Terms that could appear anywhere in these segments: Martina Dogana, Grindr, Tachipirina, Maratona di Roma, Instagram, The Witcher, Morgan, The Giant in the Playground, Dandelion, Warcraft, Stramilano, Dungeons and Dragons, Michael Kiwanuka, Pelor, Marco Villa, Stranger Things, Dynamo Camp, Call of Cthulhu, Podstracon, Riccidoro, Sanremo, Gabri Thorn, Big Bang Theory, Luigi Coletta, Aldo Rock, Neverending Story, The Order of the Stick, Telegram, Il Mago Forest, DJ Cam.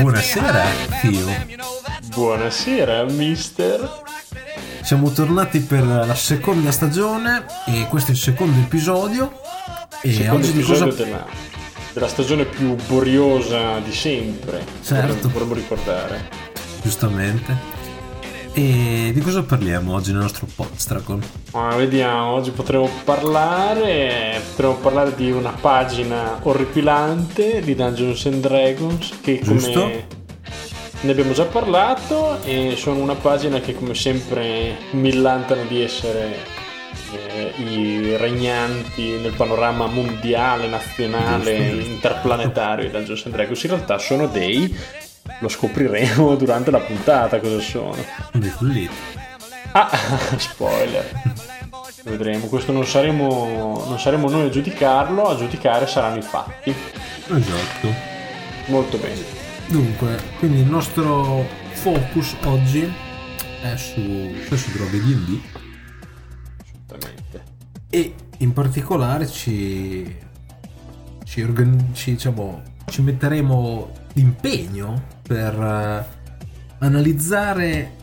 Buonasera, Theo. Buonasera, mister. Siamo tornati per la seconda stagione e questo è il secondo episodio. E secondo oggi episodio di cosa... della stagione più boriosa di sempre. Certo. Vorremmo ricordare. Giustamente. E di cosa parliamo oggi nel nostro Podstracon? Vediamo, oggi potremo parlare di una pagina orripilante di Dungeons and Dragons che, giusto, come ne abbiamo già parlato, e sono una pagina che come sempre millantano di essere i regnanti nel panorama mondiale, nazionale, giusto. Interplanetario di Dungeons and Dragons. In realtà sono dei... lo scopriremo durante la puntata cosa sono. Dei fulliti. Ah, spoiler. Lo vedremo, questo non saremo noi a giudicarlo, a giudicare saranno i fatti. Esatto. Molto bene. Dunque, quindi il nostro focus oggi è su robe D&D. Assolutamente. E in particolare ci metteremo l'impegno per analizzare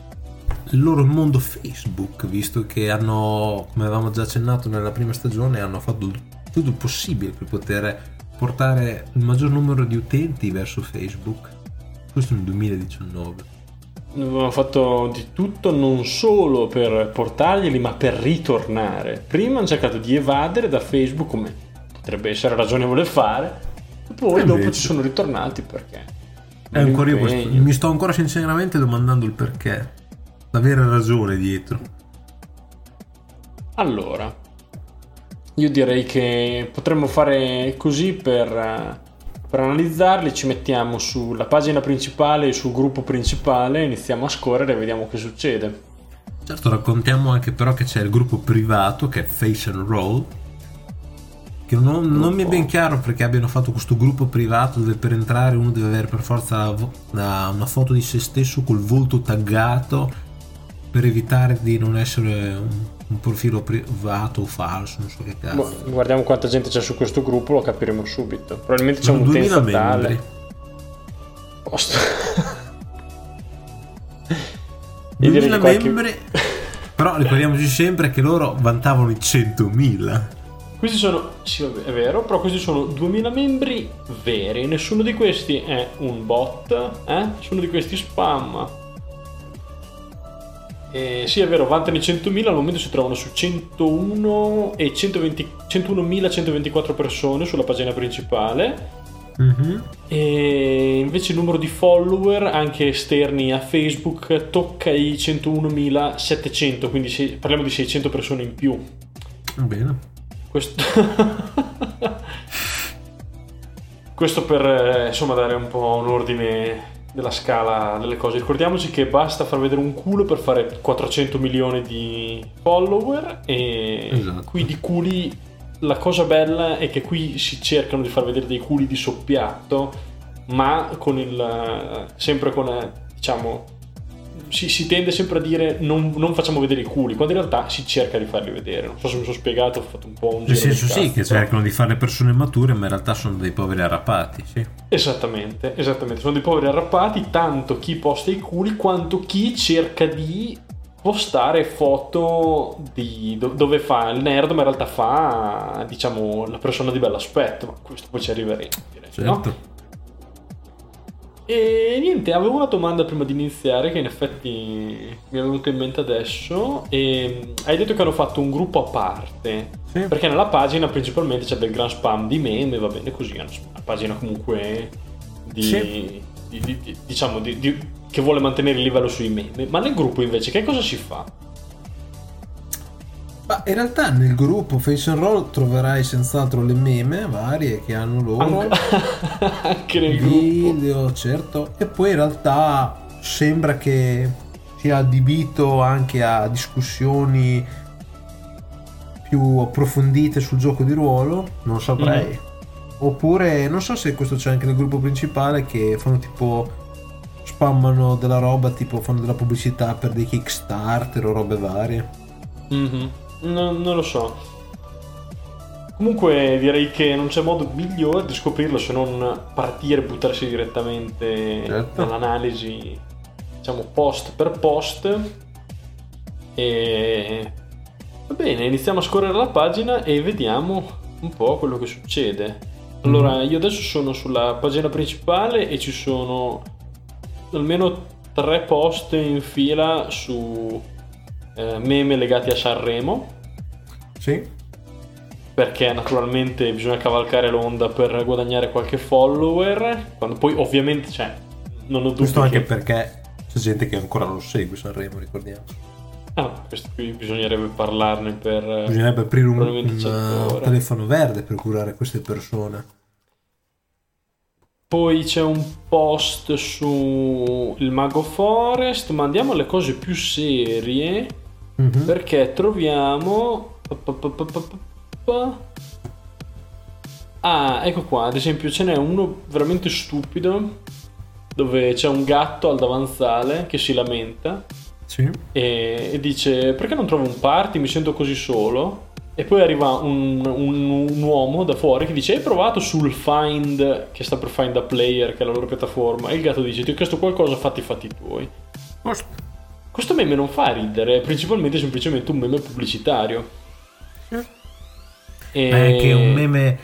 il loro mondo Facebook, visto che hanno, come avevamo già accennato nella prima stagione, hanno fatto tutto il possibile per poter portare il maggior numero di utenti verso Facebook. Questo nel 2019. Abbiamo fatto di tutto non solo per portarglieli, ma per ritornare. Prima hanno cercato di evadere da Facebook, come potrebbe essere ragionevole fare, poi dopo ci sono ritornati perché... È ancora io questo. Mi sto ancora sinceramente domandando il perché, la vera ragione dietro. Allora, io direi che potremmo fare così per analizzarli. Ci mettiamo sulla pagina principale, sul gruppo principale, iniziamo a scorrere e vediamo che succede. Certo, raccontiamo anche però che c'è il gruppo privato che è Face and Roll, che non mi è ben chiaro perché abbiano fatto questo gruppo privato dove per entrare uno deve avere per forza una foto di se stesso col volto taggato per evitare di non essere un profilo privato o falso, non so che cazzo. Guardiamo quanta gente c'è su questo gruppo, lo capiremo subito. Probabilmente c'è un 2000 membri. Posto. 2000 membri, però ricordiamoci sempre che loro vantavano i 100.000. Questi sono, sì, è vero, però questi sono 2000 membri veri, nessuno di questi è un bot, nessuno di questi spamma. E sì, è vero, vantano i 100.000, al momento si trovano su 101.124 persone sulla pagina principale. Mm-hmm. E invece il numero di follower anche esterni a Facebook tocca i 101.700, quindi parliamo di 600 persone in più. Bene. Questo per insomma dare un po' un ordine della scala delle cose. Ricordiamoci che basta far vedere un culo per fare 400 milioni di follower e esatto. Qui di culi, la cosa bella è che qui si cercano di far vedere dei culi di soppiatto, ma con si tende sempre a dire non facciamo vedere i culi, quando in realtà si cerca di farli vedere. Non so se mi sono spiegato, ho fatto un po' un giro. Nel senso sì, che cercano di fare persone mature, ma in realtà sono dei poveri arrapati, sì. Esattamente, sono dei poveri arrapati, tanto chi posta i culi quanto chi cerca di postare foto di dove fa il nerd, ma in realtà fa, diciamo, la persona di bell'aspetto, ma questo poi ci arriveremo, direi, certo, no? E niente, avevo una domanda prima di iniziare che in effetti mi è venuta in mente adesso. E hai detto che hanno fatto un gruppo a parte, sì. Perché nella pagina principalmente c'è del gran spam di meme, va bene così, è una pagina comunque di, sì, diciamo che vuole mantenere il livello sui meme. Ma nel gruppo invece che cosa si fa? Ma in realtà nel gruppo Face and Roll troverai senz'altro le meme varie che hanno loro, anche nel video, gruppo, certo. E poi in realtà sembra che sia adibito anche a discussioni più approfondite sul gioco di ruolo, non saprei. Oppure non so se questo c'è anche nel gruppo principale, che fanno tipo spammano della roba, tipo fanno della pubblicità per dei Kickstarter o robe varie. Non lo so. Comunque direi che non c'è modo migliore di scoprirlo se non partire e buttarsi direttamente nell'analisi, diciamo, post per post. E va bene, iniziamo a scorrere la pagina e vediamo un po' quello che succede. Allora, io adesso sono sulla pagina principale e ci sono almeno 3 post in fila su meme legati a Sanremo. Sì. Perché naturalmente bisogna cavalcare l'onda per guadagnare qualche follower, quando poi ovviamente c'è, non ho dubbi. Questo anche perché c'è gente che ancora non segue Sanremo, ricordiamo. Ah, questo qui bisognerebbe parlarne per... Bisognerebbe aprire un telefono verde per curare queste persone. Poi c'è un post su Il Mago Forest, ma andiamo alle cose più serie, perché troviamo... Ah, ecco qua, ad esempio ce n'è uno veramente stupido dove c'è un gatto al davanzale che si lamenta, sì, e dice: perché non trovo un party, mi sento così solo. E poi arriva un uomo da fuori che dice: hai provato sul Find, che sta per Find a Player, che è la loro piattaforma? E il gatto dice: ti ho chiesto qualcosa, fatti i fatti tuoi. Questo meme non fa ridere, è principalmente semplicemente un meme pubblicitario. È che è un meme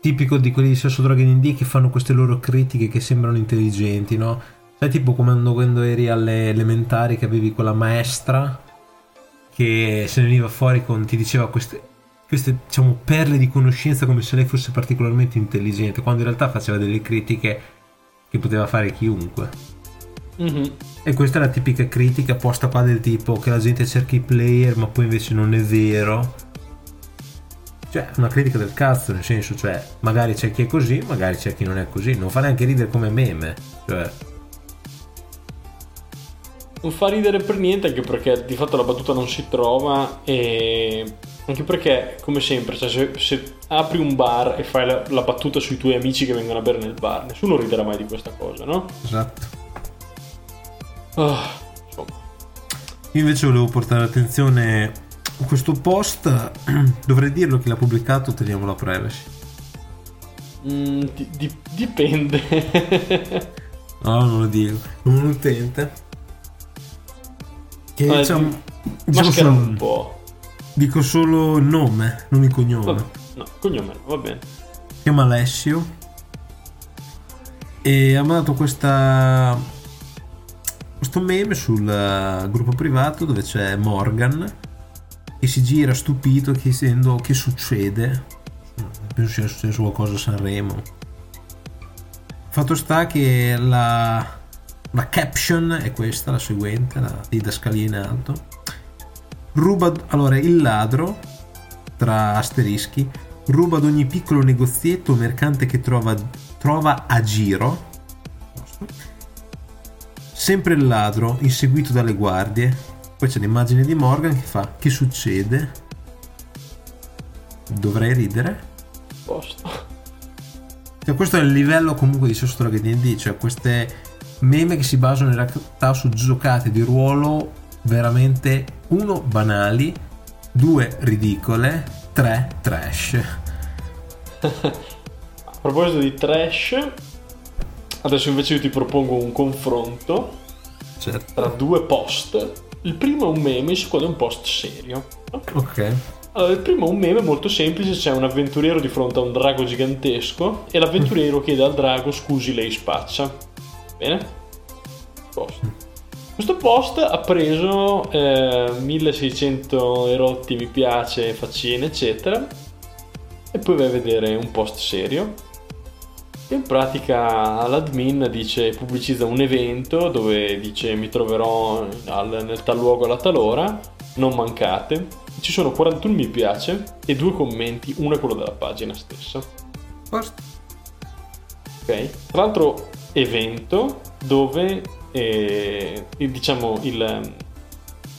tipico di quelli di Sesso, Droghe in Indie, che fanno queste loro critiche che sembrano intelligenti, no? Sai, tipo quando eri alle elementari, che avevi quella maestra che se ne veniva fuori con, ti diceva queste diciamo perle di conoscenza come se lei fosse particolarmente intelligente, quando in realtà faceva delle critiche che poteva fare chiunque. E questa è la tipica critica posta qua, del tipo che la gente cerca i player ma poi invece non è vero. Cioè, una critica del cazzo, nel senso, cioè, magari c'è chi è così, magari c'è chi non è così. Non fa neanche ridere come meme, cioè. Non fa ridere per niente, anche perché di fatto la battuta non si trova, e anche perché, come sempre, cioè, se apri un bar e fai la battuta sui tuoi amici che vengono a bere nel bar, nessuno riderà mai di questa cosa, no? Esatto. Io invece volevo portare attenzione... Questo post, dovrei dirlo chi l'ha pubblicato, teniamo la privacy. Dipende. No, non lo dico. Un utente che diciamo solo, un po'. Dico solo il nome, non il cognome. Va bene. Si chiama Alessio e ha mandato questo meme sul gruppo privato dove c'è Morgan che si gira stupito chiedendo che succede. Penso sia successo qualcosa a Sanremo. Fatto sta che la caption è questa, la seguente, la didascalia in alto. Allora, il ladro, tra asterischi, ruba ad ogni piccolo negozietto o mercante che trova a giro. Sempre il ladro, inseguito dalle guardie. Poi c'è l'immagine di Morgan che fa: che succede? Dovrei ridere. Cioè, questo è il livello comunque di Stranger Things, cioè queste meme che si basano in realtà su giocate di ruolo veramente 1 banali, 2 ridicole, 3 trash. A proposito di trash, adesso invece io ti propongo un confronto, certo, tra 2 post. Il primo è un meme, il secondo è un post serio. Ok. Allora, il primo è un meme molto semplice: c'è un avventuriero di fronte a un drago gigantesco e l'avventuriero chiede al drago: scusi, lei spaccia? Bene? Post. Questo post ha preso 1600 erotti mi piace, faccine, eccetera. E poi vai a vedere un post serio. In pratica l'admin dice, pubblicizza un evento dove dice: mi troverò nel tal luogo alla tal ora, non mancate. Ci sono 41 mi piace e 2 commenti, uno è quello della pagina stessa. Ok. Tra l'altro evento dove diciamo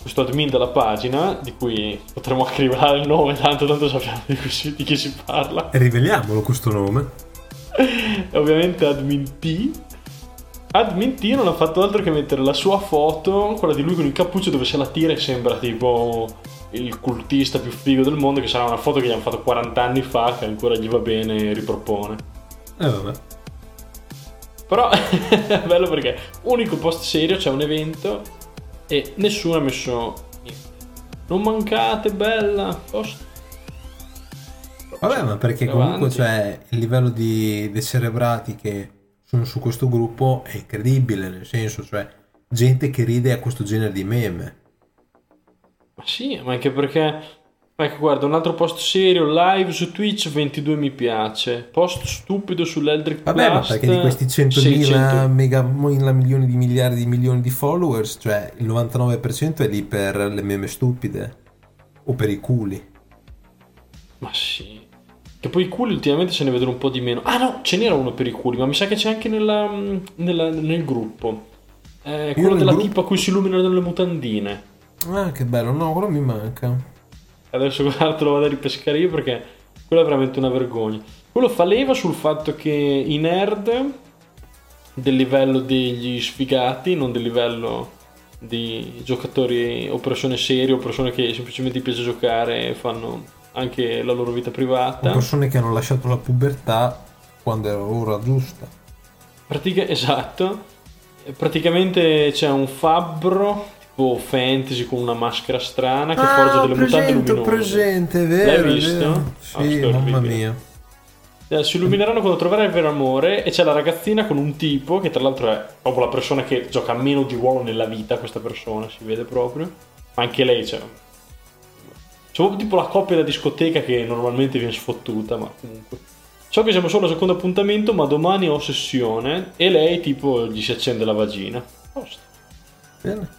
questo admin della pagina, di cui potremmo anche rivelare il nome, tanto sappiamo di chi si parla. E riveliamolo questo nome. Ovviamente Admin T non ha fatto altro che mettere la sua foto, quella di lui con il cappuccio dove se la tira e sembra tipo il cultista più figo del mondo, che sarà una foto che gli hanno fatto 40 anni fa, che ancora gli va bene e ripropone. Vabbè. Però è bello perché unico post serio, c'è un evento e nessuno ha messo niente. Non mancate, bella post. Vabbè, ma perché comunque cioè, il livello di cerebrati che sono su questo gruppo è incredibile, nel senso, cioè, gente che ride a questo genere di meme. Ma sì, ma anche perché, ecco, guarda, un altro post serio, live su Twitch 22 mi piace, post stupido sull'Eldritch Blast. Vabbè, ma perché di questi 100.000 mega milioni di miliardi di milioni di followers, cioè il 99% è lì per le meme stupide o per i culi. Ma sì, che poi i culi ultimamente se ne vedono un po' di meno. Ah no, ce n'era uno per i culi, ma mi sa che c'è anche nel gruppo, quello della tipa a cui si illuminano le mutandine. Ah, che bello, no, quello mi manca. Adesso guarda, te lo vado a ripescare io perché quello è veramente una vergogna. Quello fa leva sul fatto che i nerd del livello degli sfigati, non del livello di giocatori o persone serie o persone che semplicemente piace giocare e fanno anche la loro vita privata, persone che hanno lasciato la pubertà quando era l'ora giusta. Esatto, praticamente c'è un fabbro tipo fantasy con una maschera strana che forgia delle mutande luminose. Presente, vero? L'hai visto? Vero. Sì, oh, mamma mia. Si illumineranno quando troverai il vero amore. E c'è la ragazzina con un tipo che tra l'altro è proprio la persona che gioca meno di ruolo nella vita, questa persona, si vede proprio. Ma anche lei c'è. C'è tipo la coppia da discoteca che normalmente viene sfottuta, ma comunque. So che siamo solo al secondo appuntamento, ma domani ho sessione e lei tipo gli si accende la vagina. Posto. Bene.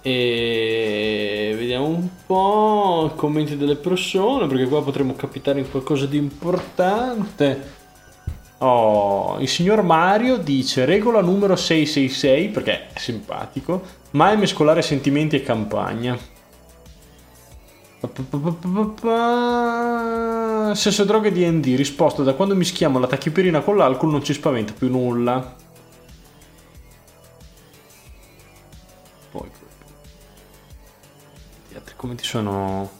E vediamo un po' i commenti delle persone, perché qua potremmo capitare in qualcosa di importante. Oh, il signor Mario dice regola numero 666 perché è simpatico, mai mescolare sentimenti e campagna. Sesso, droghe, D&D. Risposta: da quando mischiamo la tachipirina con l'alcol non ci spaventa più nulla. Poi gli altri commenti sono: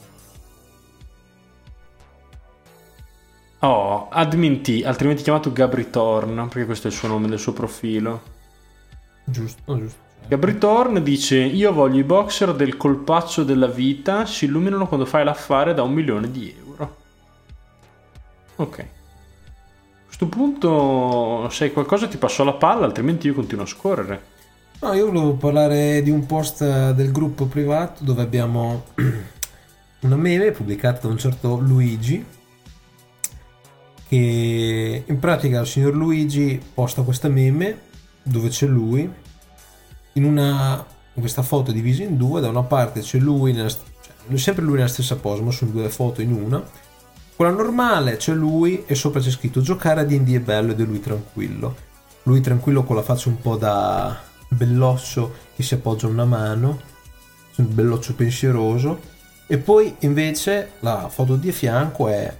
oh, Admin T, altrimenti chiamato Gabri Thorn, perché questo è il suo nome del suo profilo. Giusto, giusto. Gabri Thorn dice: io voglio i boxer del colpaccio della vita, si illuminano quando fai l'affare da €1.000.000. Ok, a questo punto se hai qualcosa ti passo la palla, altrimenti io continuo a scorrere. No, io volevo parlare di un post del gruppo privato dove abbiamo una meme pubblicata da un certo Luigi, che in pratica il signor Luigi posta questa meme dove c'è lui in questa foto divisa in due, da una parte c'è lui, cioè, sempre lui nella stessa posa, ma sono due foto in una. Quella normale c'è lui e sopra c'è scritto giocare a D&D è bello, ed è lui tranquillo. Lui tranquillo con la faccia un po' da belloccio che si appoggia una mano, un belloccio pensieroso. E poi invece la foto di fianco è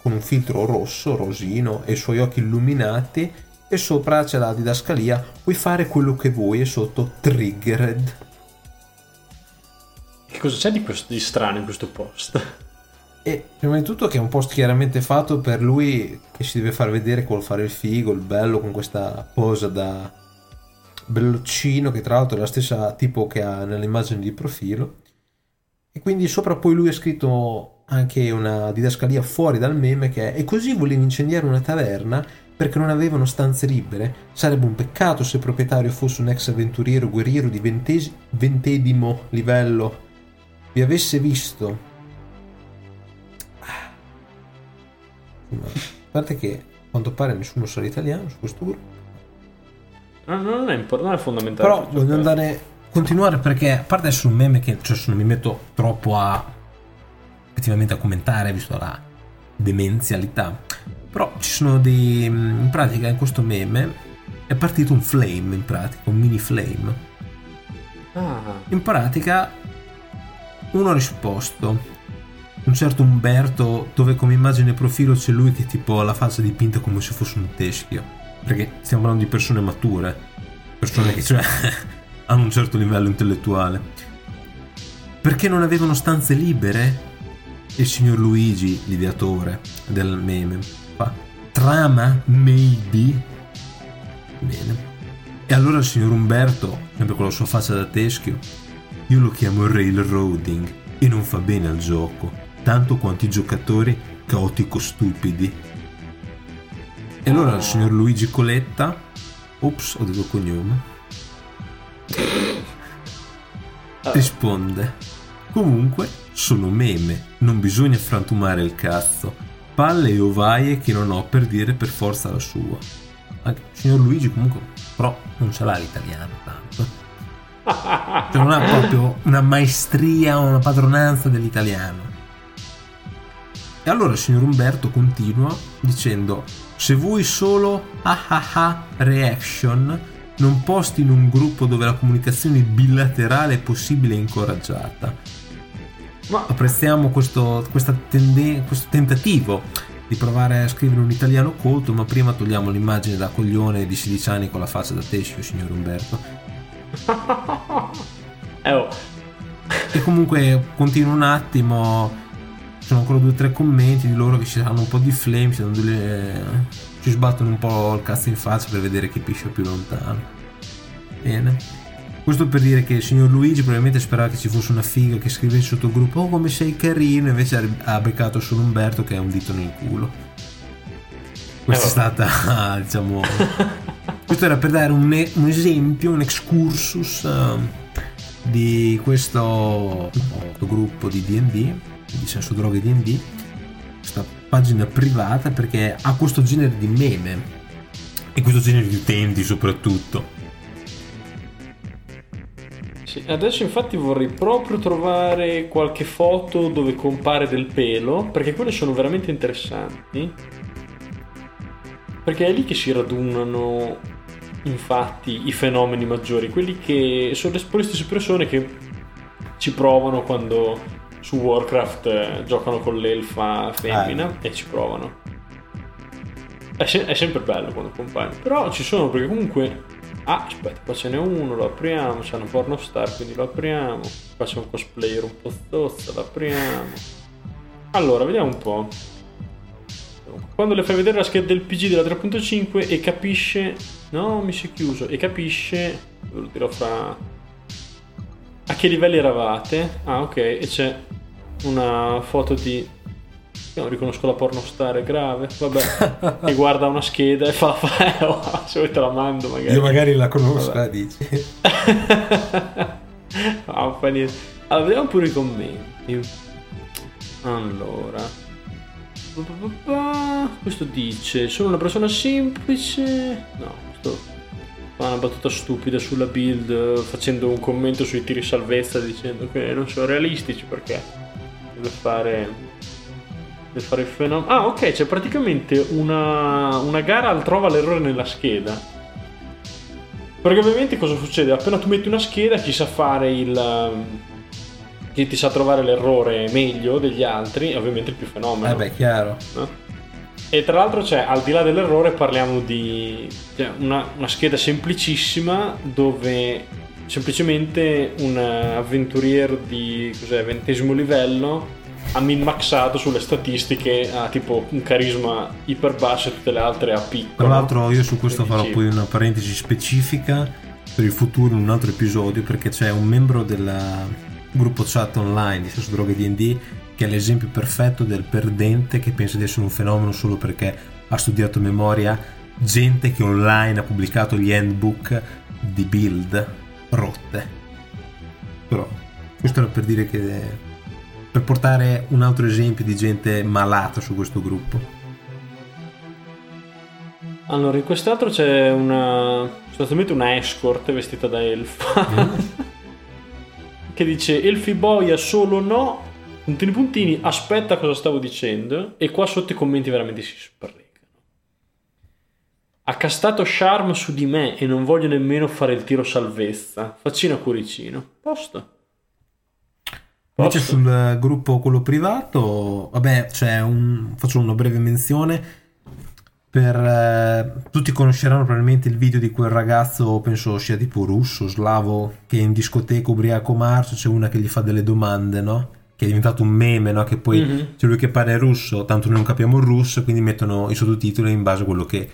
con un filtro rosso, rosino, e i suoi occhi illuminati. E sopra c'è la didascalia, puoi fare quello che vuoi, e sotto triggered. Che cosa c'è di strano in questo post? E prima di tutto che è un post chiaramente fatto per lui, che si deve far vedere col fare il figo, il bello, con questa posa da belloccino, che tra l'altro è la stessa tipo che ha nell'immagine di profilo. E quindi sopra poi lui ha scritto anche una didascalia fuori dal meme che è: e così volevi incendiare una taverna perché non avevano stanze libere? Sarebbe un peccato se il proprietario fosse un ex avventuriero guerriero di ventesimo livello, vi avesse visto. Ma, a parte che a quanto pare nessuno sa l'italiano su questo gruppo. No, non è importante, non è fondamentale. Però voglio continuare perché a parte adesso un meme che, cioè, non mi metto troppo effettivamente a commentare visto la demenzialità. Però ci sono in pratica in questo meme è partito un flame, in pratica un mini flame. In pratica uno ha risposto, un certo Umberto, dove come immagine profilo c'è lui che tipo ha la faccia dipinta come se fosse un teschio, perché stiamo parlando di persone mature, persone che cioè hanno un certo livello intellettuale. Perché non avevano stanze libere? Il signor Luigi, l'ideatore del meme, fa trama maybe. Bene. E allora il signor Umberto, sempre con la sua faccia da teschio, io lo chiamo railroading e non fa bene al gioco, tanto quanto i giocatori caotico stupidi. E allora il signor Luigi Coletta, ops, ho detto cognome, risponde: comunque sono meme, non bisogna frantumare il cazzo, palle e ovaie che non ho per dire per forza la sua. Anche il signor Luigi comunque però non ce l'ha l'italiano tanto, cioè non ha proprio una maestria o una padronanza dell'italiano. E allora il signor Umberto continua dicendo: se vuoi solo reaction non posti in un gruppo dove la comunicazione bilaterale è possibile e incoraggiata. Ma apprezziamo questo tentativo di provare a scrivere un italiano colto, ma prima togliamo l'immagine da coglione di 16 anni con la faccia da teschio, signor Umberto. E comunque continuo un attimo, ci sono ancora 2 o 3 commenti di loro che ci saranno un po' di flame, ci sbattono un po' il cazzo in faccia per vedere chi piscia più lontano. Bene, questo per dire che il signor Luigi probabilmente sperava che ci fosse una figa che scrivesse sotto il gruppo: oh, come sei carino, invece ha beccato solo Umberto che è un dito nel culo. Questa è stata diciamo questo era per dare un esempio, un excursus di questo gruppo di D&D, di senso droghe D&D, questa pagina privata, perché ha questo genere di meme e questo genere di utenti soprattutto. Adesso infatti vorrei proprio trovare qualche foto dove compare del pelo, perché quelle sono veramente interessanti, perché è lì che si radunano infatti i fenomeni maggiori, quelli che sono le stesse persone che ci provano quando su Warcraft giocano con l'elfa femmina e ci provano. È sempre bello quando compare, però ci sono, perché comunque... Ah, aspetta, qua ce n'è uno, lo apriamo, c'è una pornostar, quindi lo apriamo. Qua c'è un cosplayer un po' tozza, lo apriamo. Allora, vediamo un po'. Quando le fai vedere la scheda del PG della 3.5 e capisce... No, mi si è chiuso. E capisce... Ve lo dirò fra... A che livelli eravate? Ah, ok, e c'è una foto di... Io non riconosco la pornostar, è grave, vabbè. E guarda una scheda e fa se vuoi te la mando magari. Io magari la conosco, la dici. No, fa niente. Allora, vediamo pure i commenti. Allora. Questo dice: sono una persona semplice. No, questo fa una battuta stupida sulla build facendo un commento sui tiri salvezza dicendo che non sono realistici perché deve fare il fenomeno. Ah, ok, c'è praticamente una gara al trova l'errore nella scheda, perché ovviamente cosa succede? Appena tu metti una scheda, chi sa fare chi ti sa trovare l'errore meglio degli altri è ovviamente il più fenomeno. Beh, chiaro, no? E tra l'altro c'è, al di là dell'errore, parliamo di una scheda semplicissima dove semplicemente un avventuriero di 20° livello ha min-maxato sulle statistiche, ha tipo un carisma iper basso e tutte le altre a picco. Tra l'altro io su questo farò poi una parentesi specifica per il futuro in un altro episodio, perché c'è un membro del gruppo chat online di Senso Droghe D&D che è l'esempio perfetto del perdente che pensa di essere un fenomeno solo perché ha studiato a memoria gente che online ha pubblicato gli handbook di build rotte. Però questo era per dire che... per portare un altro esempio di gente malata su questo gruppo. Allora, in quest'altro c'è sostanzialmente una escort vestita da elfa che dice: elfi boia solo no, puntini, aspetta cosa stavo dicendo. E qua sotto i commenti veramente si sprecano. Ha castato charm su di me e non voglio nemmeno fare il tiro salvezza, faccina cuoricino. Posto. Invece sul gruppo quello privato, vabbè, faccio una breve menzione Tutti conosceranno probabilmente il video di quel ragazzo, penso sia tipo russo, slavo, che in discoteca ubriaco marcio c'è una che gli fa delle domande, no? Che è diventato un meme, no? Che poi c'è lui che parla in russo, tanto noi non capiamo il russo, quindi mettono i sottotitoli in base a quello che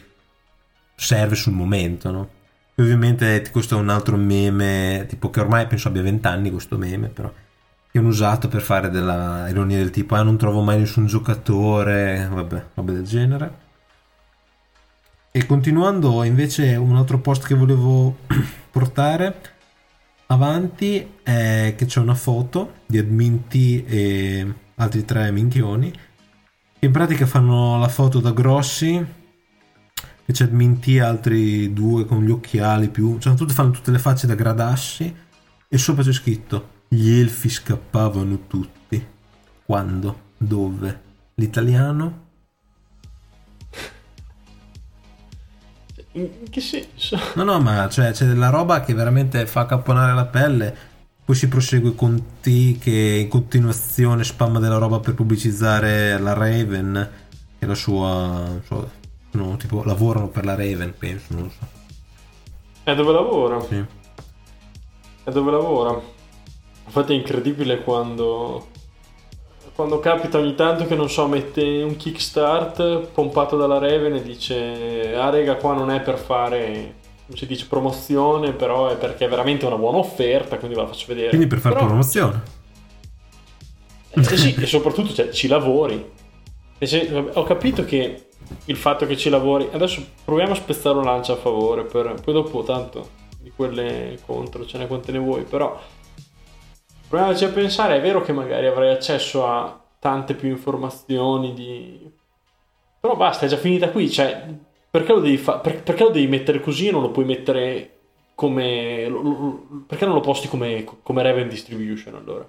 serve sul momento, no? E ovviamente questo è un altro meme, tipo, che ormai penso abbia 20 anni questo meme, però che hanno usato per fare della ironia del tipo non trovo mai nessun giocatore, vabbè, roba del genere. E continuando invece un altro post che volevo portare avanti è che c'è una foto di Admin T e altri 3 minchioni che in pratica fanno la foto da grossi, che c'è Admin T e altri 2 con gli occhiali più, cioè fanno tutte le facce da gradassi e sopra c'è scritto: gli elfi scappavano tutti. Quando? Dove? L'italiano? In che senso? No, ma c'è della roba che veramente fa accapponare la pelle. Poi si prosegue con T che in continuazione spamma della roba per pubblicizzare la Raven, che è la sua no, tipo lavorano per la Raven, penso, non lo so. È dove lavora? Sì. È dove lavora. Infatti è incredibile quando capita ogni tanto che, non so, mette un kickstart pompato dalla Raven e dice: ah rega, qua non è per fare, non si dice promozione, però è perché è veramente una buona offerta, quindi ve la faccio vedere, quindi per fare però promozione sì, e soprattutto, cioè, ci lavori. Ho capito che il fatto che ci lavori, adesso proviamo a spezzare un lancio a favore, poi dopo tanto di quelle contro ce ne quante ne vuoi, però proviamoci a pensare, è vero che magari avrai accesso a tante più informazioni però basta, è già finita qui, cioè perché lo devi perché lo devi mettere così e non lo puoi mettere come perché non lo posti come Raven Distribution, allora?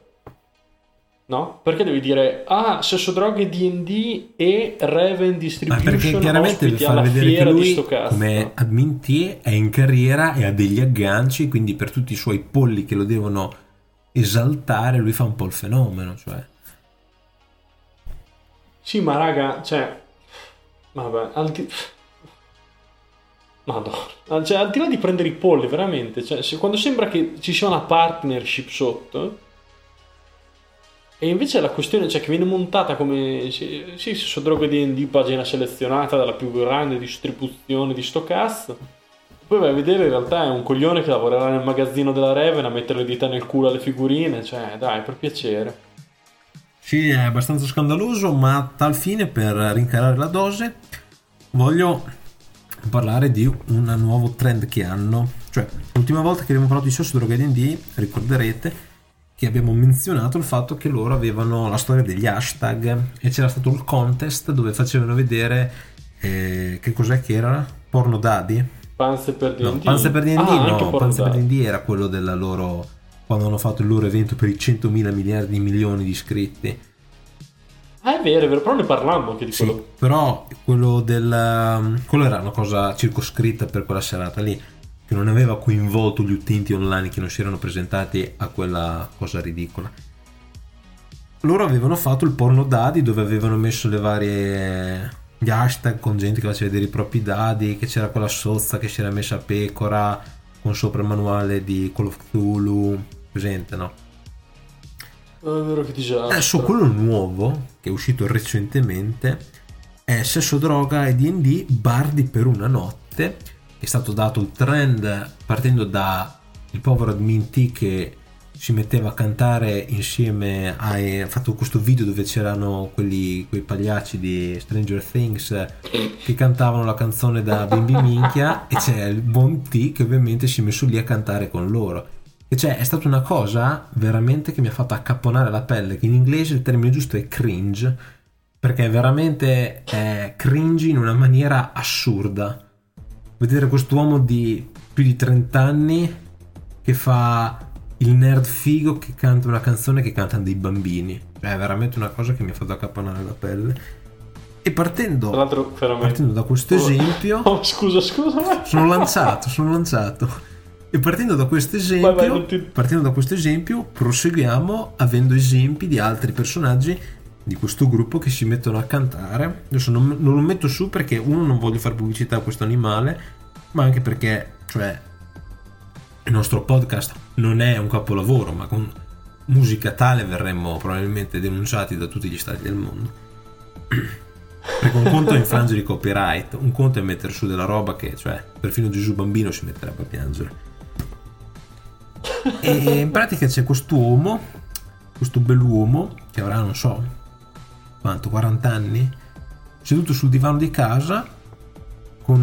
No? Perché devi dire sesso droghe D&D e Raven Distribution? Ma perché chiaramente devi far vedere che lui, come Admin T, è in carriera e ha degli agganci, quindi per tutti i suoi polli che lo devono esaltare lui fa un po' il fenomeno, cioè sì, ma raga, cioè vabbè, madonna, cioè, al di là di prendere i polli veramente, cioè quando sembra che ci sia una partnership sotto e invece la questione, cioè, che viene montata come sì, su droga D&D, pagina selezionata dalla più grande distribuzione di sto cazzo. Poi vai a vedere, in realtà è un coglione che lavorerà nel magazzino della Raven a mettere le dita nel culo alle figurine, cioè dai, per piacere. Sì, è abbastanza scandaloso, ma a tal fine, per rincarare la dose, voglio parlare di un nuovo trend che hanno. Cioè, l'ultima volta che abbiamo parlato di Source Droga D&D, ricorderete che abbiamo menzionato il fatto che loro avevano la storia degli hashtag e c'era stato il contest dove facevano vedere che cos'è che era? Porno Daddy? Panze per D&D? No, Panze per D&D, era quello della loro, quando hanno fatto il loro evento per i 100.000 miliardi milioni di iscritti. È vero, però ne parlammo anche di quello. Sì, però quello era una cosa circoscritta per quella serata lì, che non aveva coinvolto gli utenti online che non si erano presentati a quella cosa ridicola. Loro avevano fatto il porno dadi, dove avevano messo le varie gli hashtag con gente che faceva vedere i propri dadi, che c'era quella sozza che si era messa a pecora con sopra il manuale di Call of Cthulhu, presente, no? Non è vero, che disastro. Adesso quello nuovo che è uscito recentemente è Sesso, Droga e D&D Bardi per una notte, che è stato dato il trend partendo da il povero Admin T che si metteva a cantare insieme ha fatto questo video dove c'erano quei pagliacci di Stranger Things che cantavano la canzone da bimbi minchia, e c'è il buon T che ovviamente si è messo lì a cantare con loro, e cioè è stata una cosa veramente che mi ha fatto accapponare la pelle, che in inglese il termine giusto è cringe, perché veramente è cringe in una maniera assurda vedere quest'uomo di più di 30 anni che fa il nerd figo che canta una canzone che cantano dei bambini. Cioè, è veramente una cosa che mi ha fatto accapponare la pelle. E partendo da questo esempio, sono lanciato. E partendo da questo esempio, proseguiamo avendo esempi di altri personaggi di questo gruppo che si mettono a cantare. Adesso non lo metto su perché uno non voglio fare pubblicità a questo animale, ma anche perché, cioè, il nostro podcast non è un capolavoro, ma con musica tale verremmo probabilmente denunciati da tutti gli stati del mondo. Perché un conto è infrangere i copyright, un conto è mettere su della roba che, cioè, perfino Gesù bambino si metterebbe a piangere. E in pratica c'è quest'uomo, questo bell'uomo che avrà non so quanto, 40 anni, seduto sul divano di casa con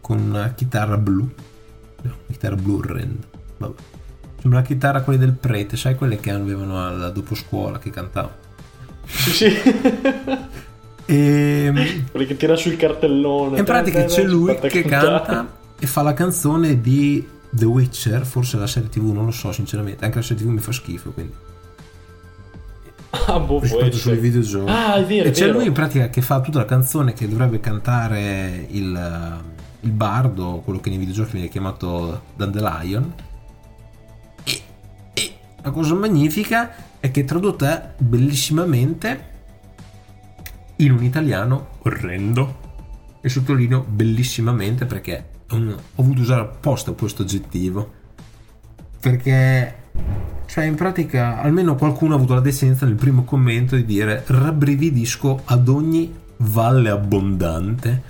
una chitarra blu, no, chitarra blu orrenda, vabbè, sembra la chitarra quelle del prete, sai, quelle che avevano alla dopo scuola che cantavano, sì. E quelle che tira sul cartellone, in pratica c'è lui che canta e fa la canzone di The Witcher, forse la serie TV, non lo so sinceramente, anche la serie TV mi fa schifo, quindi rispetto sui videogiochi. Ah, è vero, e c'è lui in pratica che fa tutta la canzone che dovrebbe cantare il bardo, quello che nei videogiochi viene chiamato Dandelion, e la cosa magnifica è che è tradotta bellissimamente in un italiano orrendo, e sottolineo bellissimamente perché ho voluto usare apposta questo aggettivo, perché, cioè, in pratica almeno qualcuno ha avuto la decenza nel primo commento di dire rabbrividisco ad ogni valle abbondante,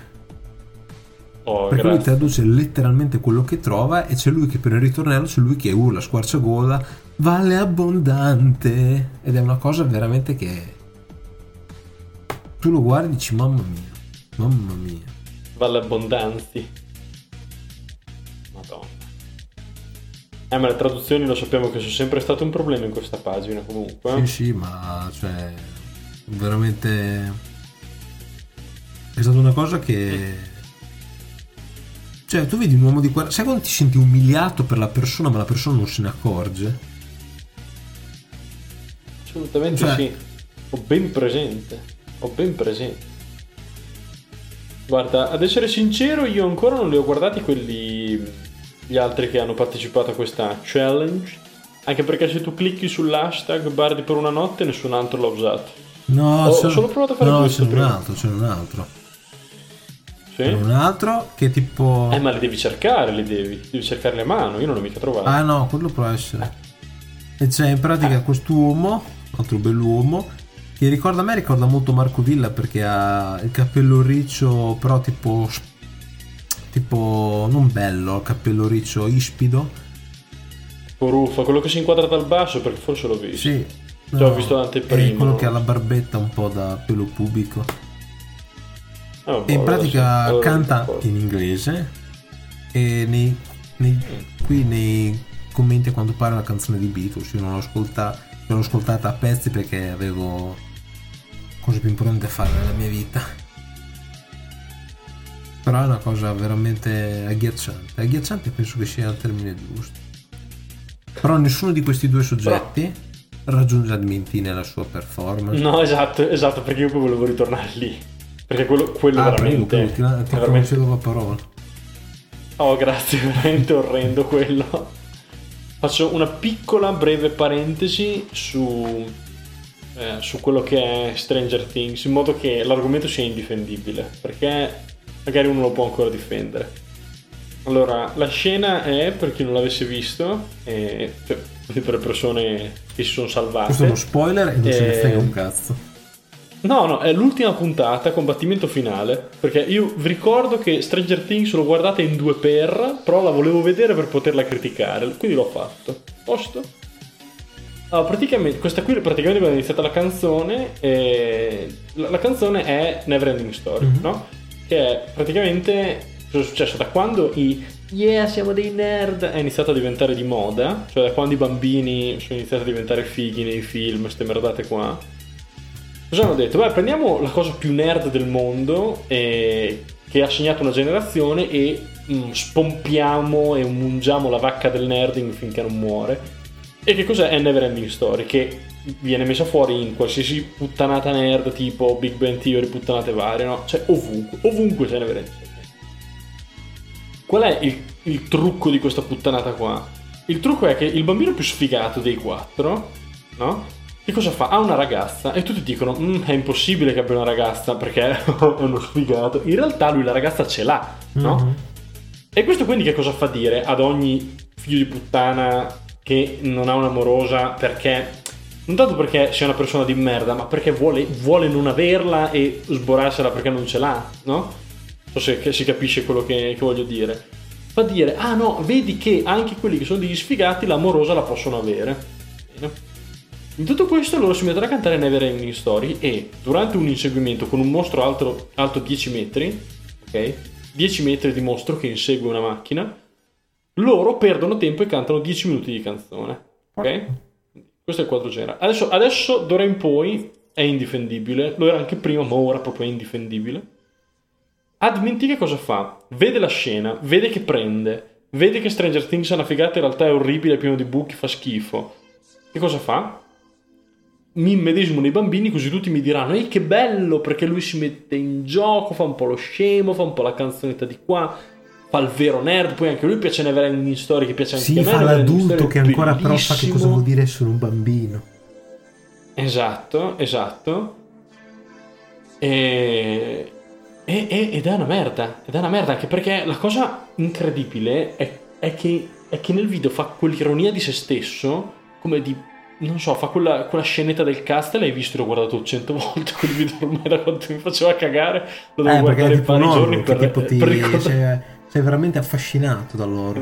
perché grazie. Lui traduce letteralmente quello che trova, e c'è lui che per il ritornello c'è lui che urla squarciagola valle abbondante, ed è una cosa veramente che tu lo guardi e dici mamma mia valle abbondanti. Ma le traduzioni lo sappiamo che sono sempre stato un problema in questa pagina, comunque. Sì, ma cioè veramente è stata una cosa che, cioè, tu vedi un uomo di 40, sai quando ti senti umiliato per la persona, ma la persona non se ne accorge? Assolutamente, cioè... sì, ho ben presente. Guarda, ad essere sincero, io ancora non li ho guardati quelli, gli altri che hanno partecipato a questa challenge, anche perché se tu clicchi sull'hashtag Bardi per una notte nessun altro l'ha usato. No, ho solo provato a fare questo. No, c'è un altro. Sì? C'è un altro che tipo... ma li devi cercare, devi cercarli a mano, io non l'ho mica trovato. Ah no, quello può essere. E c'è in pratica quest'uomo, altro bell'uomo, che ricorda me, ricorda molto Marco Villa perché ha il capello riccio, però tipo non bello, cappello riccio ispido, ruffa, quello che si inquadra dal basso, perché forse l'ho visto. Sì, no, ho visto l'anteprima, quello che ha la barbetta un po' da pelo pubico, e in pratica canta in inglese, e qui nei commenti a quanto pare la canzone di Beatles. Io non l'ho ascoltata a pezzi perché avevo cose più importanti da fare nella mia vita, però è una cosa veramente agghiacciante, penso che sia il termine giusto, però nessuno di questi due soggetti raggiunge admentine la sua performance. No, esatto, perché io poi volevo ritornare lì, perché quello veramente ti concedo la parola. Grazie, veramente orrendo quello. Faccio una piccola breve parentesi su quello che è Stranger Things, in modo che l'argomento sia indifendibile, perché magari uno lo può ancora difendere. Allora, la scena è, per chi non l'avesse visto, cioè per le persone che si sono salvate, questo è uno spoiler e non se ne frega un cazzo. No, è l'ultima puntata, combattimento finale, perché io vi ricordo che Stranger Things l'ho guardata in 2x, però la volevo vedere per poterla criticare, quindi l'ho fatto. Posto? Allora, praticamente questa qui praticamente abbiamo iniziato la canzone, e la canzone è Neverending Story, no? Che è praticamente cosa è successo da quando i siamo dei nerd è iniziato a diventare di moda, cioè da quando i bambini sono iniziati a diventare fighi nei film, ste merdate qua. Cosa hanno detto? Prendiamo la cosa più nerd del mondo, che ha segnato una generazione, e spompiamo e mungiamo la vacca del nerding finché non muore. E che cos'è? È Neverending Story, che viene messa fuori in qualsiasi puttanata nerd, tipo Big Bang Theory, puttanate varie, no? Cioè ovunque se ne vede. Qual è il trucco di questa puttanata qua? Il trucco è che il bambino più sfigato dei quattro no? E cosa fa? Ha una ragazza e tutti dicono è impossibile che abbia una ragazza perché è uno sfigato. In realtà lui la ragazza ce l'ha, no? Mm-hmm. E questo quindi che cosa fa dire ad ogni figlio di puttana che non ha un'amorosa, perché non tanto perché sia una persona di merda, ma perché vuole non averla e sborarsela perché non ce l'ha, no? Non so se si capisce quello che voglio dire. Fa dire, ah no, vedi che anche quelli che sono degli sfigati l'amorosa la possono avere. Bene. In tutto questo loro si mettono a cantare Neverending Story e durante un inseguimento con un mostro alto 10 metri, ok? 10 metri di mostro che insegue una macchina, loro perdono tempo e cantano 10 minuti di canzone, ok? Questo è il quadro generale. Adesso d'ora in poi è indifendibile, lo era anche prima ma ora proprio è indifendibile. Admin che cosa fa? Vede la scena, vede che prende, vede che Stranger Things è una figata, in realtà è orribile, è pieno di buchi, fa schifo. Che cosa fa? Mi immedesimo nei bambini, così tutti mi diranno ehi che bello, perché lui si mette in gioco, fa un po' lo scemo, fa un po' la canzonetta di qua, fa il vero nerd, poi anche lui piace Neverending Story, che piace anche a me, fa l'adulto che ancora però sa che cosa vuol dire essere un bambino. Esatto ed è una merda, anche perché la cosa incredibile è che nel video fa quell'ironia di se stesso, come di non so, fa quella scenetta del cast, l'hai visto, l'ho guardato 100 volte quel video ormai, da quanto mi faceva cagare lo devo guardare in vari giorni per ricordare. Sei veramente affascinato da loro.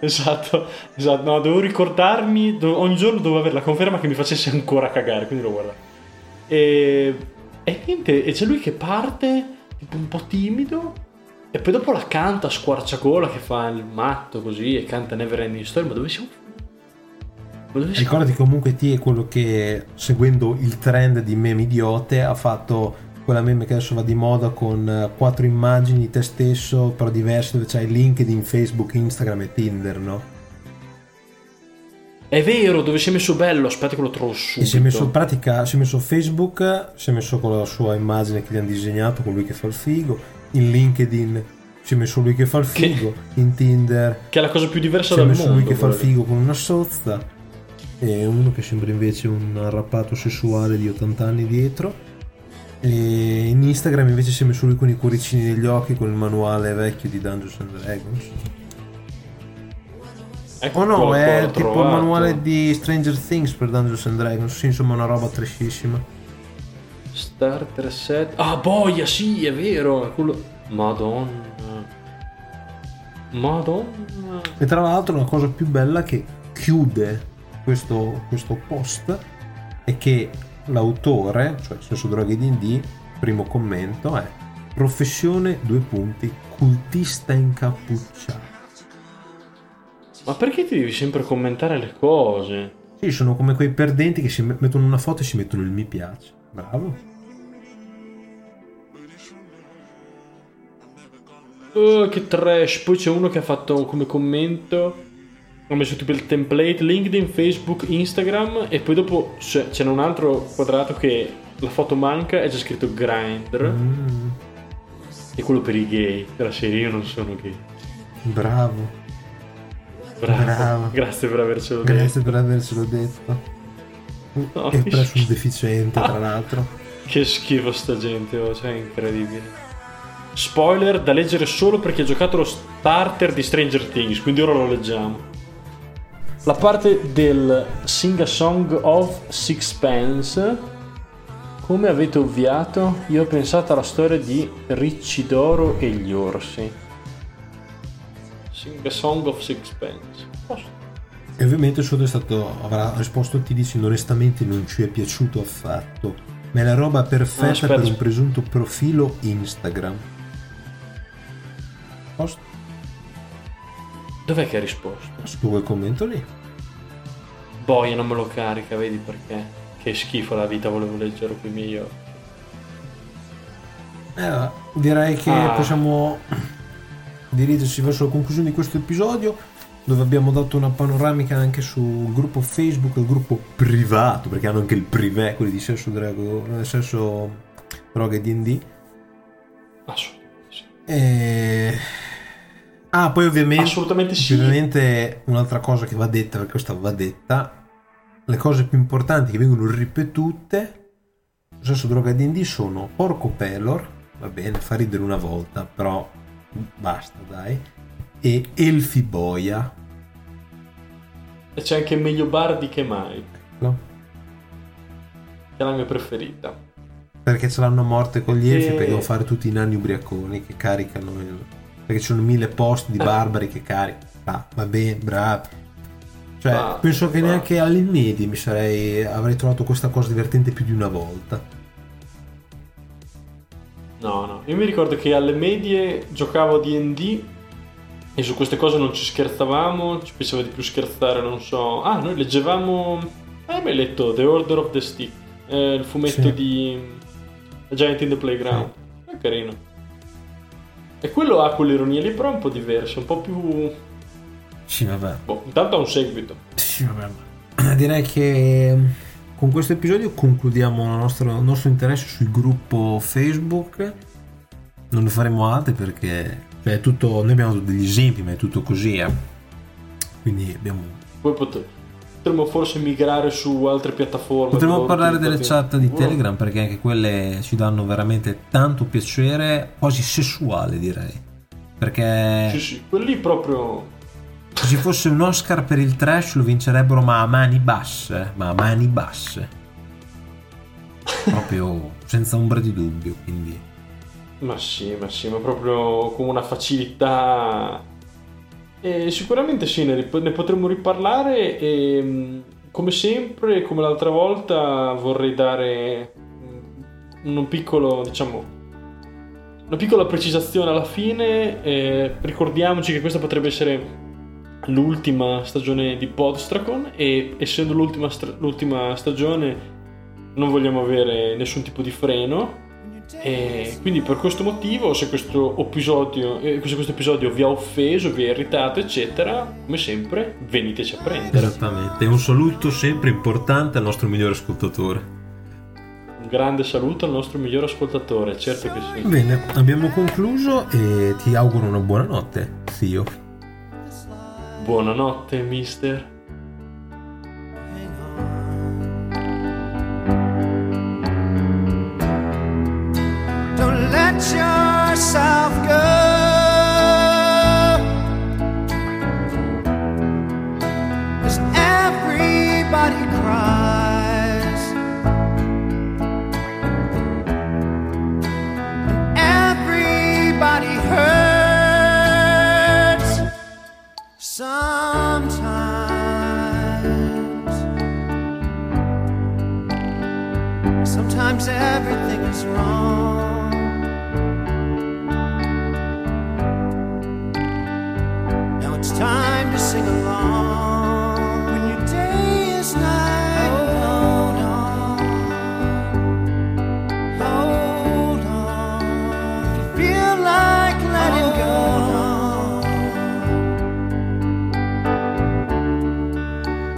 Esatto, no, devo ricordarmi, ogni giorno dovevo avere la conferma che mi facesse ancora cagare, quindi lo guarda e niente, e c'è lui che parte tipo un po' timido e poi dopo la canta squarciagola, che fa il matto così e canta Neverending Story. Ma dove siamo? Ricordati comunque T è quello che, seguendo il trend di meme idiote, ha fatto quella meme che adesso va di moda con 4 immagini di te stesso però diverse, dove c'hai LinkedIn, Facebook, Instagram e Tinder, no? È vero, dove si è messo bello, aspetta che lo trovo subito. E si è messo in pratica, si è messo Facebook, si è messo con la sua immagine che gli hanno disegnato, con lui che fa il figo, in LinkedIn c'è messo lui che fa il figo, in Tinder che è la cosa più diversa dal mondo, c'è messo lui che fa il figo con una sozza e uno che sembra invece un arrappato sessuale di 80 anni dietro, e in Instagram invece si è messo lui con i cuoricini negli occhi, con il manuale vecchio di Dungeons and Dragons. Ecco, oh no, è tipo trovato il manuale di Stranger Things per Dungeons and Dragons, sì, insomma una roba trashissima. Starter set, ah boia, sì è vero, è quello. Madonna. E tra l'altro una cosa più bella che chiude questo post è che l'autore, cioè Senso Droghi D&D, primo commento è professione : cultista incappucciato. Ma perché ti devi sempre commentare le cose? Sì, sono come quei perdenti che si mettono una foto e si mettono il mi piace. Bravo. Oh, che trash. Poi c'è uno che ha fatto come commento, ho messo tipo il template LinkedIn, Facebook, Instagram e poi dopo c'è un altro quadrato che la foto manca e c'è scritto Grindr e quello per i gay, per la serie io non sono gay. Bravo. Grazie per avercelo detto no, e presso un deficiente tra l'altro. Che schifo sta gente, cioè è incredibile. Spoiler da leggere solo per chi ha giocato lo starter di Stranger Things, quindi ora lo leggiamo. La parte del Sing a Song of Sixpence. Come avete ovviato, io ho pensato alla storia di Riccidoro e gli orsi. Sing a Song of Sixpence. E ovviamente sotto avrà risposto T dicendo onestamente non ci è piaciuto affatto, ma è la roba perfetta per un presunto profilo Instagram. Posto. Dov'è che ha risposto? Su quel commento lì. Boia, non me lo carica, vedi perché? Che schifo la vita, volevo leggere qui meglio. Direi che possiamo dirigerci verso la conclusione di questo episodio, dove abbiamo dato una panoramica anche sul gruppo Facebook, il gruppo privato, perché hanno anche il privé, quelli di Senso Droga e D&D. Assolutamente sì. Ah, poi ovviamente un'altra cosa che va detta, perché questa va detta, le cose più importanti che vengono ripetute sul senso droga D&D sono Porco Pelor, va bene, fa ridere una volta, però basta dai, e Elfi Boia. E c'è anche Meglio Bardi che mai, no? Che è la mia preferita, perché ce l'hanno a morte con gli elfi, perché devono fare tutti i nani ubriaconi che caricano perché ci sono 1000 post di barbari che caricano. Ah, va bene, bravi, cioè penso che neanche alle medie avrei trovato questa cosa divertente più di una volta. No, io mi ricordo che alle medie giocavo a D&D e su queste cose non ci scherzavamo, ci piaceva di più scherzare, non so, noi leggevamo, hai letto The Order of the Stick, il fumetto di The Giant in the Playground, è carino, e quello ha quell'ironia lì, però è un po' diverso, un po' più vabbè. Boh, intanto ha un seguito. Vabbè. Direi che con questo episodio concludiamo il nostro interesse sul gruppo Facebook. Non ne faremo altri perché è tutto, noi abbiamo degli esempi, ma è tutto così. Quindi poi potremmo forse migrare su altre piattaforme. Potremmo parlare delle chat di Telegram, perché anche quelle ci danno veramente tanto piacere, quasi sessuale direi. Perché sì, quelli proprio. Se ci fosse un Oscar per il trash lo vincerebbero ma a mani basse proprio senza ombra di dubbio, quindi ma sì ma proprio con una facilità, e sicuramente sì, ne potremmo riparlare, e come sempre, come l'altra volta, vorrei dare una piccola precisazione alla fine. Ricordiamoci che questa potrebbe essere l'ultima stagione di Podstracon, e essendo l'ultima stagione non vogliamo avere nessun tipo di freno, e quindi per questo motivo, se questo episodio vi ha offeso, vi ha irritato eccetera, come sempre veniteci a prendere. Esattamente, un saluto sempre importante al nostro migliore ascoltatore. Un grande saluto al nostro migliore ascoltatore, certo che sì. Bene, abbiamo concluso e ti auguro una buona notte, zio. Buonanotte, mister. Don't let yourself go. Cause everybody cries. And everybody hurts. Sometimes everything is wrong. Now it's time to sing along. When your day is night, hold on. If you feel like letting go,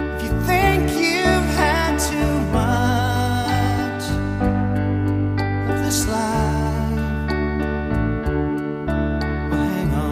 if you think you've had too much life, well, hang on.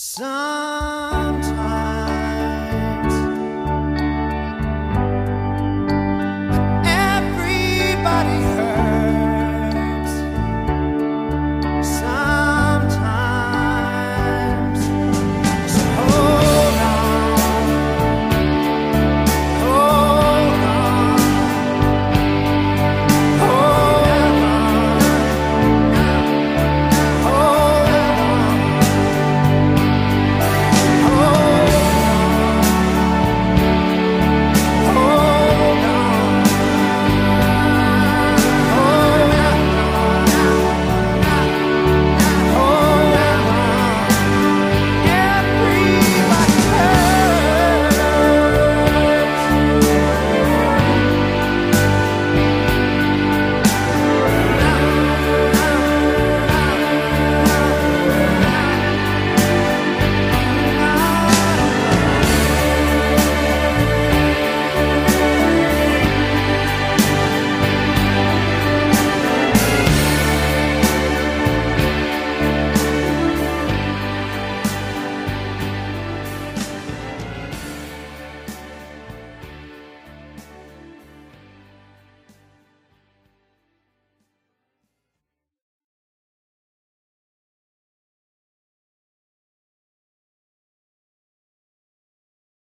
Sun.